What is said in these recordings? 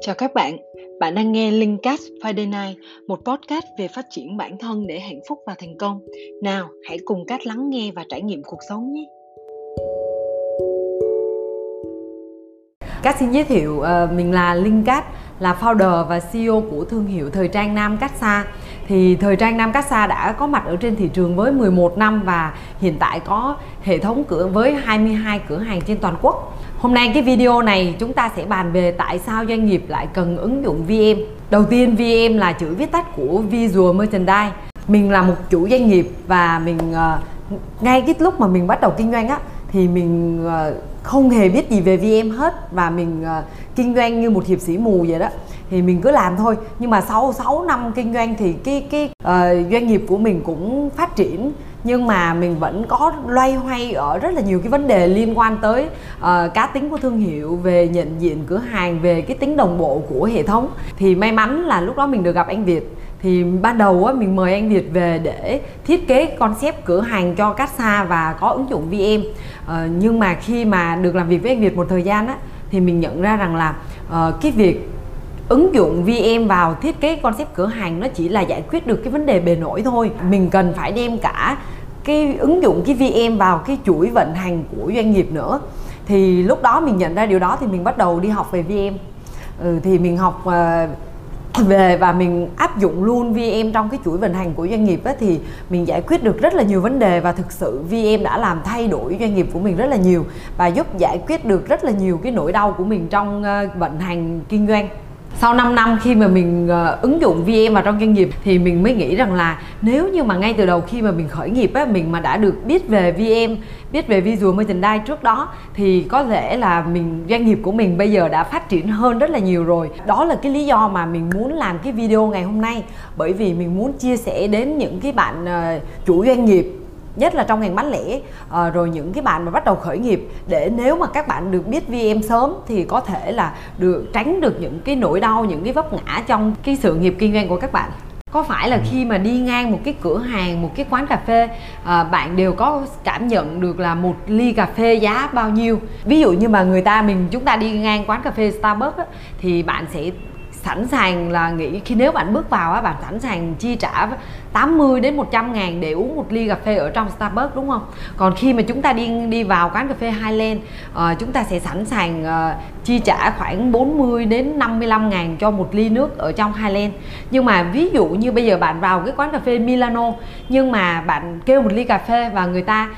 Chào các bạn, bạn đang nghe Linh Cát Friday Night, một podcast về phát triển bản thân để hạnh phúc và thành công. Nào, hãy cùng Cát lắng nghe và trải nghiệm cuộc sống nhé. Cát xin giới thiệu, mình là Linh Cát, là founder và CEO của thương hiệu Thời trang Nam Cát Sa. Thì Thời trang Nam Cát Sa đã có mặt ở trên thị trường với 11 năm và hiện tại có hệ thống với 22 cửa hàng trên toàn quốc. Hôm nay cái video này chúng ta sẽ bàn về tại sao doanh nghiệp lại cần ứng dụng VM. Đầu tiên, VM là chữ viết tắt của Visual Merchandise. Mình là một chủ doanh nghiệp và mình ngay cái lúc mà mình bắt đầu kinh doanh á thì mình không hề biết gì về VM hết và mình kinh doanh như một hiệp sĩ mù vậy đó, thì mình cứ làm thôi. Nhưng mà sau 6 năm kinh doanh thì cái doanh nghiệp của mình cũng phát triển, nhưng mà mình vẫn có loay hoay ở rất là nhiều cái vấn đề liên quan tới cá tính của thương hiệu, về nhận diện cửa hàng, về cái tính đồng bộ của hệ thống. Thì may mắn là lúc đó mình được gặp anh Việt. Thì ban đầu á, mình mời anh Việt về để thiết kế concept cửa hàng cho Cát Sa và có ứng dụng VM. Nhưng mà khi mà được làm việc với anh Việt một thời gian á, thì mình nhận ra rằng là cái việc ứng dụng VM vào thiết kế concept cửa hàng nó chỉ là giải quyết được cái vấn đề bề nổi thôi. Mình cần phải đem cả cái ứng dụng cái VM vào cái chuỗi vận hành của doanh nghiệp nữa. Thì lúc đó mình nhận ra điều đó thì mình bắt đầu đi học về VM. Thì mình học về và mình áp dụng luôn VM trong cái chuỗi vận hành của doanh nghiệp ấy, thì mình giải quyết được rất là nhiều vấn đề. Và thực sự VM đã làm thay đổi doanh nghiệp của mình rất là nhiều và giúp giải quyết được rất là nhiều cái nỗi đau của mình trong vận hành kinh doanh. Sau 5 năm khi mà mình ứng dụng VM vào trong doanh nghiệp thì mình mới nghĩ rằng là nếu như mà ngay từ đầu khi mà mình khởi nghiệp á, mình mà đã được biết về VM, biết về Visual Merchandise trước đó thì có thể là doanh nghiệp của mình bây giờ đã phát triển hơn rất là nhiều rồi. Đó là cái lý do mà mình muốn làm cái video ngày hôm nay, bởi vì mình muốn chia sẻ đến những cái bạn chủ doanh nghiệp, nhất là trong ngành bán lẻ, rồi những cái bạn mà bắt đầu khởi nghiệp, để nếu mà các bạn được biết VM sớm thì có thể là tránh được những cái nỗi đau, những cái vấp ngã trong cái sự nghiệp kinh doanh của các bạn. Có phải là khi mà đi ngang một cái cửa hàng, một cái quán cà phê, bạn đều có cảm nhận được là một ly cà phê giá bao nhiêu? Ví dụ như mà chúng ta đi ngang quán cà phê Starbucks á, thì bạn sẽ sẵn sàng là nghĩ, khi nếu bạn bước vào á, bạn sẵn sàng chi trả 80 đến 100 ngàn để uống một ly cà phê ở trong Starbucks, đúng không? Còn khi mà chúng ta đi vào quán cà phê Highland, chúng ta sẽ sẵn sàng chi trả khoảng 40 đến 55 ngàn cho một ly nước ở trong Highland. Nhưng mà ví dụ như bây giờ bạn vào cái quán cà phê Milano, nhưng mà bạn kêu một ly cà phê và người ta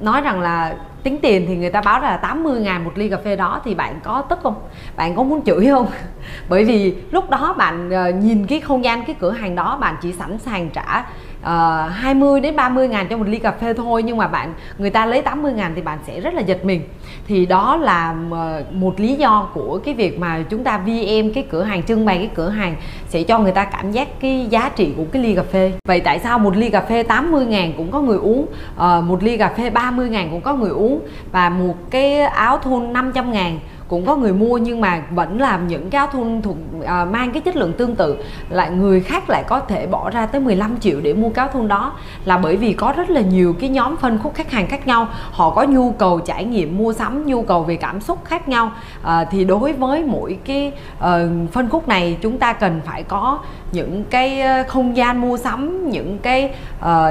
nói rằng là tính tiền thì người ta báo là 80 ngàn một ly cà phê đó, thì bạn có tức không? Bạn có muốn chửi không? Bởi vì lúc đó bạn nhìn cái không gian, cái cửa hàng đó, bạn chỉ sẵn sàng trả 20 đến 30 ngàn cho một ly cà phê thôi, nhưng mà người ta lấy 80 ngàn thì bạn sẽ rất là giật mình. Thì đó là một lý do của cái việc mà chúng ta VM cái cửa hàng, trưng bày cái cửa hàng sẽ cho người ta cảm giác cái giá trị của cái ly cà phê. Vậy tại sao một ly cà phê 80 ngàn cũng có người uống, một ly cà phê 30 ngàn cũng có người uống, và một cái áo thun 500 ngàn cũng có người mua, nhưng mà vẫn làm những cái áo thun mang cái chất lượng tương tự, lại người khác lại có thể bỏ ra tới 15 triệu để mua áo thun đó? Là bởi vì có rất là nhiều cái nhóm phân khúc khách hàng khác nhau, họ có nhu cầu trải nghiệm mua sắm, nhu cầu về cảm xúc khác nhau. Thì đối với mỗi cái phân khúc này, chúng ta cần phải có những cái không gian mua sắm, những cái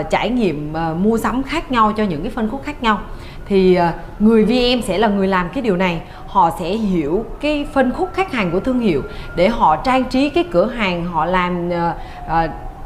trải nghiệm mua sắm khác nhau cho những cái phân khúc khác nhau. Thì người VM sẽ là người làm cái điều này. Họ sẽ hiểu cái phân khúc khách hàng của thương hiệu để họ trang trí cái cửa hàng, họ làm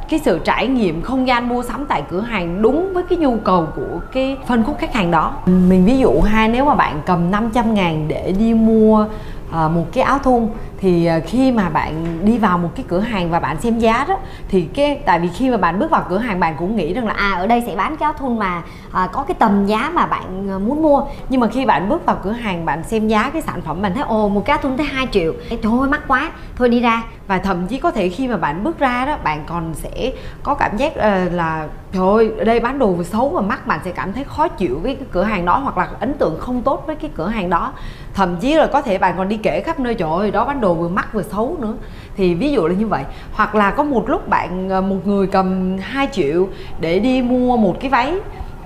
cái sự trải nghiệm không gian mua sắm tại cửa hàng đúng với cái nhu cầu của cái phân khúc khách hàng đó. Mình ví dụ ha, nếu mà bạn cầm 500 ngàn để đi mua một cái áo thun, thì khi mà bạn đi vào một cái cửa hàng và bạn xem giá đó, thì tại vì khi mà bạn bước vào cửa hàng, bạn cũng nghĩ rằng là ở đây sẽ bán cái áo thun mà có cái tầm giá mà bạn muốn mua. Nhưng mà khi bạn bước vào cửa hàng, bạn xem giá cái sản phẩm, bạn thấy một cái áo thun tới 2 triệu, thôi mắc quá, thôi đi ra. Và thậm chí có thể khi mà bạn bước ra đó, bạn còn sẽ có cảm giác là thôi ở đây bán đồ xấu và mắc, bạn sẽ cảm thấy khó chịu với cái cửa hàng đó, hoặc là ấn tượng không tốt với cái cửa hàng đó. Thậm chí là có thể bạn còn đi kể khắp nơi, trời ơi đó bán đồ vừa mắc vừa xấu nữa. Thì ví dụ là như vậy. Hoặc là có một lúc một người cầm 2 triệu để đi mua một cái váy,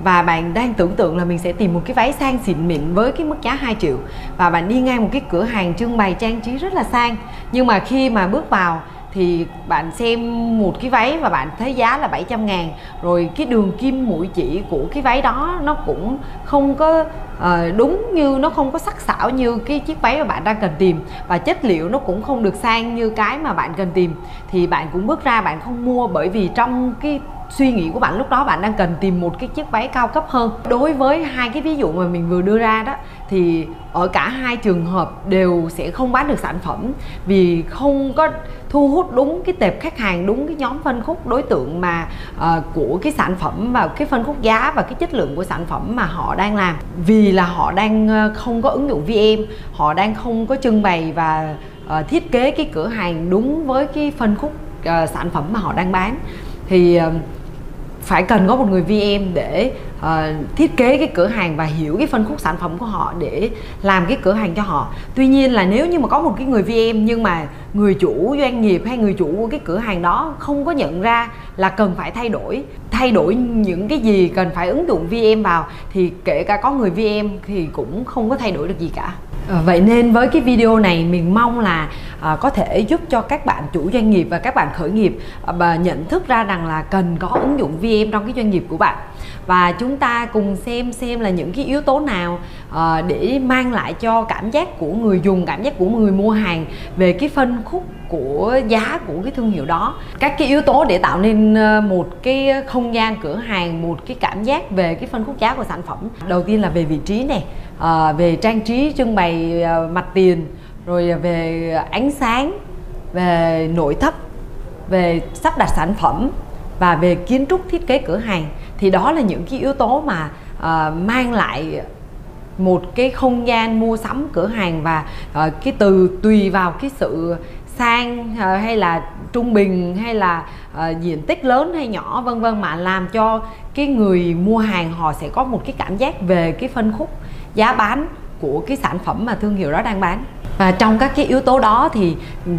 và bạn đang tưởng tượng là mình sẽ tìm một cái váy sang xịn mịn với cái mức giá 2 triệu, và bạn đi ngang một cái cửa hàng trưng bày trang trí rất là sang, nhưng mà khi mà bước vào thì bạn xem một cái váy và bạn thấy giá là 700 ngàn, rồi cái đường kim mũi chỉ của cái váy đó nó cũng không có đúng, như nó không có sắc sảo như cái chiếc váy mà bạn đang cần tìm, và chất liệu nó cũng không được sang như cái mà bạn cần tìm, thì bạn cũng bước ra bạn không mua, bởi vì trong cái suy nghĩ của bạn lúc đó bạn đang cần tìm một cái chiếc váy cao cấp hơn. Đối với hai cái ví dụ mà mình vừa đưa ra đó, thì ở cả hai trường hợp đều sẽ không bán được sản phẩm, vì không có thu hút đúng cái tệp khách hàng, đúng cái nhóm phân khúc đối tượng mà của cái sản phẩm, và cái phân khúc giá và cái chất lượng của sản phẩm mà họ đang làm. Vì là họ đang không có ứng dụng VM, họ đang không có trưng bày và thiết kế cái cửa hàng đúng với cái phân khúc sản phẩm mà họ đang bán, thì phải cần có một người VM để thiết kế cái cửa hàng và hiểu cái phân khúc sản phẩm của họ để làm cái cửa hàng cho họ. Tuy nhiên là nếu như mà có một cái người VM nhưng mà người chủ doanh nghiệp hay người chủ của cái cửa hàng đó không có nhận ra là cần phải thay đổi những cái gì cần phải ứng dụng VM vào, thì kể cả có người VM thì cũng không có thay đổi được gì cả. Vậy nên với cái video này mình mong là có thể giúp cho các bạn chủ doanh nghiệp và các bạn khởi nghiệp nhận thức ra rằng là cần có ứng dụng VM trong cái doanh nghiệp của bạn, và chúng ta cùng xem là những cái yếu tố nào để mang lại cho cảm giác của người dùng, cảm giác của người mua hàng về cái phân khúc của giá của cái thương hiệu đó. Các cái yếu tố để tạo nên một cái không gian cửa hàng, một cái cảm giác về cái phân khúc giá của sản phẩm. Đầu tiên là về vị trí này, về trang trí trưng bày mặt tiền, rồi về ánh sáng, về nội thất, về sắp đặt sản phẩm và về kiến trúc thiết kế cửa hàng. Thì đó là những cái yếu tố mà mang lại một cái không gian mua sắm cửa hàng, và cái tùy vào cái sự sang hay là trung bình hay là diện tích lớn hay nhỏ vân vân mà làm cho cái người mua hàng họ sẽ có một cái cảm giác về cái phân khúc giá bán của cái sản phẩm mà thương hiệu đó đang bán. Và trong các cái yếu tố đó thì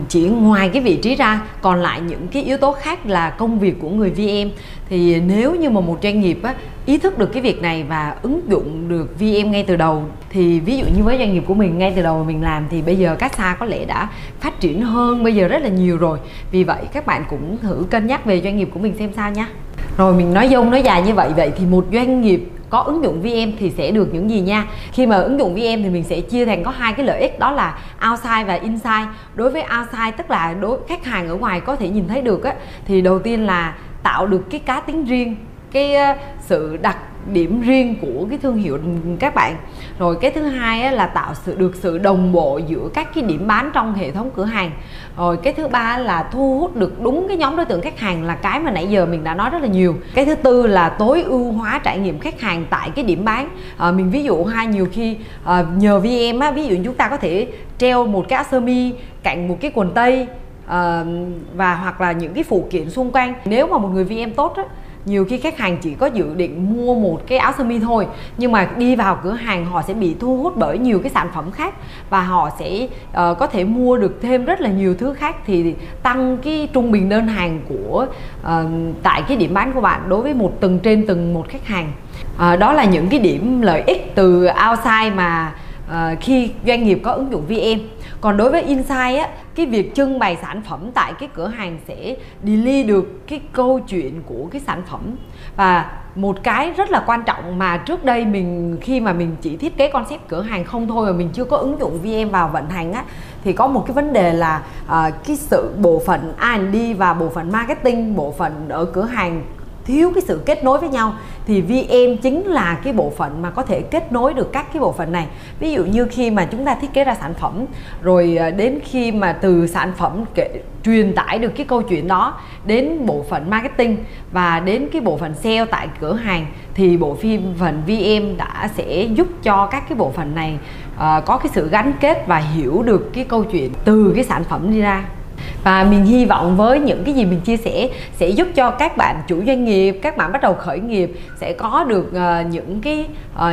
chỉ ngoài cái vị trí ra, còn lại những cái yếu tố khác là công việc của người VM. Thì nếu như mà một doanh nghiệp á, ý thức được cái việc này và ứng dụng được VM ngay từ đầu, thì ví dụ như với doanh nghiệp của mình ngay từ đầu mình làm thì bây giờ Cát Sa có lẽ đã phát triển hơn bây giờ rất là nhiều rồi. Vì vậy các bạn cũng thử cân nhắc về doanh nghiệp của mình xem sao nha. Rồi mình nói dông nói dài như vậy, vậy thì một doanh nghiệp có ứng dụng VM thì sẽ được những gì nha. Khi mà ứng dụng VM thì mình sẽ chia thành có hai cái lợi ích, đó là outside và inside. Đối với outside tức là đối khách hàng ở ngoài có thể nhìn thấy được á, thì đầu tiên là tạo được cái cá tính riêng, cái sự đặc điểm riêng của cái thương hiệu các bạn. Rồi cái thứ hai là tạo được sự đồng bộ giữa các cái điểm bán trong hệ thống cửa hàng. Rồi cái thứ ba là thu hút được đúng cái nhóm đối tượng khách hàng, là cái mà nãy giờ mình đã nói rất là nhiều. Cái thứ tư là tối ưu hóa trải nghiệm khách hàng tại cái điểm bán. Mình ví dụ ha, nhiều khi nhờ VM á, ví dụ chúng ta có thể treo một cái áo sơ mi cạnh một cái quần tây và hoặc là những cái phụ kiện xung quanh. Nếu mà một người VM tốt á, nhiều khi khách hàng chỉ có dự định mua một cái áo sơ mi thôi, nhưng mà đi vào cửa hàng họ sẽ bị thu hút bởi nhiều cái sản phẩm khác, và họ sẽ có thể mua được thêm rất là nhiều thứ khác, thì tăng cái trung bình đơn hàng của tại cái điểm bán của bạn đối với một từng một khách hàng. Đó là những cái điểm lợi ích từ outside mà khi doanh nghiệp có ứng dụng VM. Còn đối với inside á, cái việc trưng bày sản phẩm tại cái cửa hàng sẽ deliver được cái câu chuyện của cái sản phẩm. Và một cái rất là quan trọng mà trước đây mình, khi mà mình chỉ thiết kế concept cửa hàng không thôi mà mình chưa có ứng dụng VM vào vận hành á, thì có một cái vấn đề là cái sự bộ phận R&D và bộ phận marketing, bộ phận ở cửa hàng thiếu cái sự kết nối với nhau. Thì VM chính là cái bộ phận mà có thể kết nối được các cái bộ phận này. Ví dụ như khi mà chúng ta thiết kế ra sản phẩm, rồi đến khi mà từ sản phẩm truyền tải được cái câu chuyện đó đến bộ phận marketing và đến cái bộ phận sale tại cửa hàng, thì bộ phận VM đã sẽ giúp cho các cái bộ phận này có cái sự gắn kết và hiểu được cái câu chuyện từ cái sản phẩm đi ra. Và mình hy vọng với những cái gì mình chia sẻ sẽ giúp cho các bạn chủ doanh nghiệp, các bạn bắt đầu khởi nghiệp sẽ có được những cái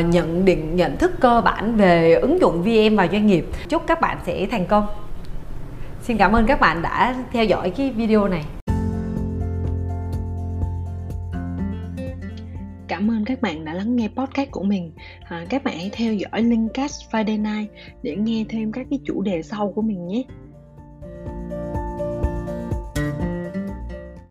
nhận thức cơ bản về ứng dụng VM vào doanh nghiệp. Chúc các bạn sẽ thành công. Xin cảm ơn các bạn đã theo dõi cái video này. Cảm ơn các bạn đã lắng nghe podcast của mình. Các bạn hãy theo dõi Linh Cát Friday Night để nghe thêm các cái chủ đề sau của mình nhé.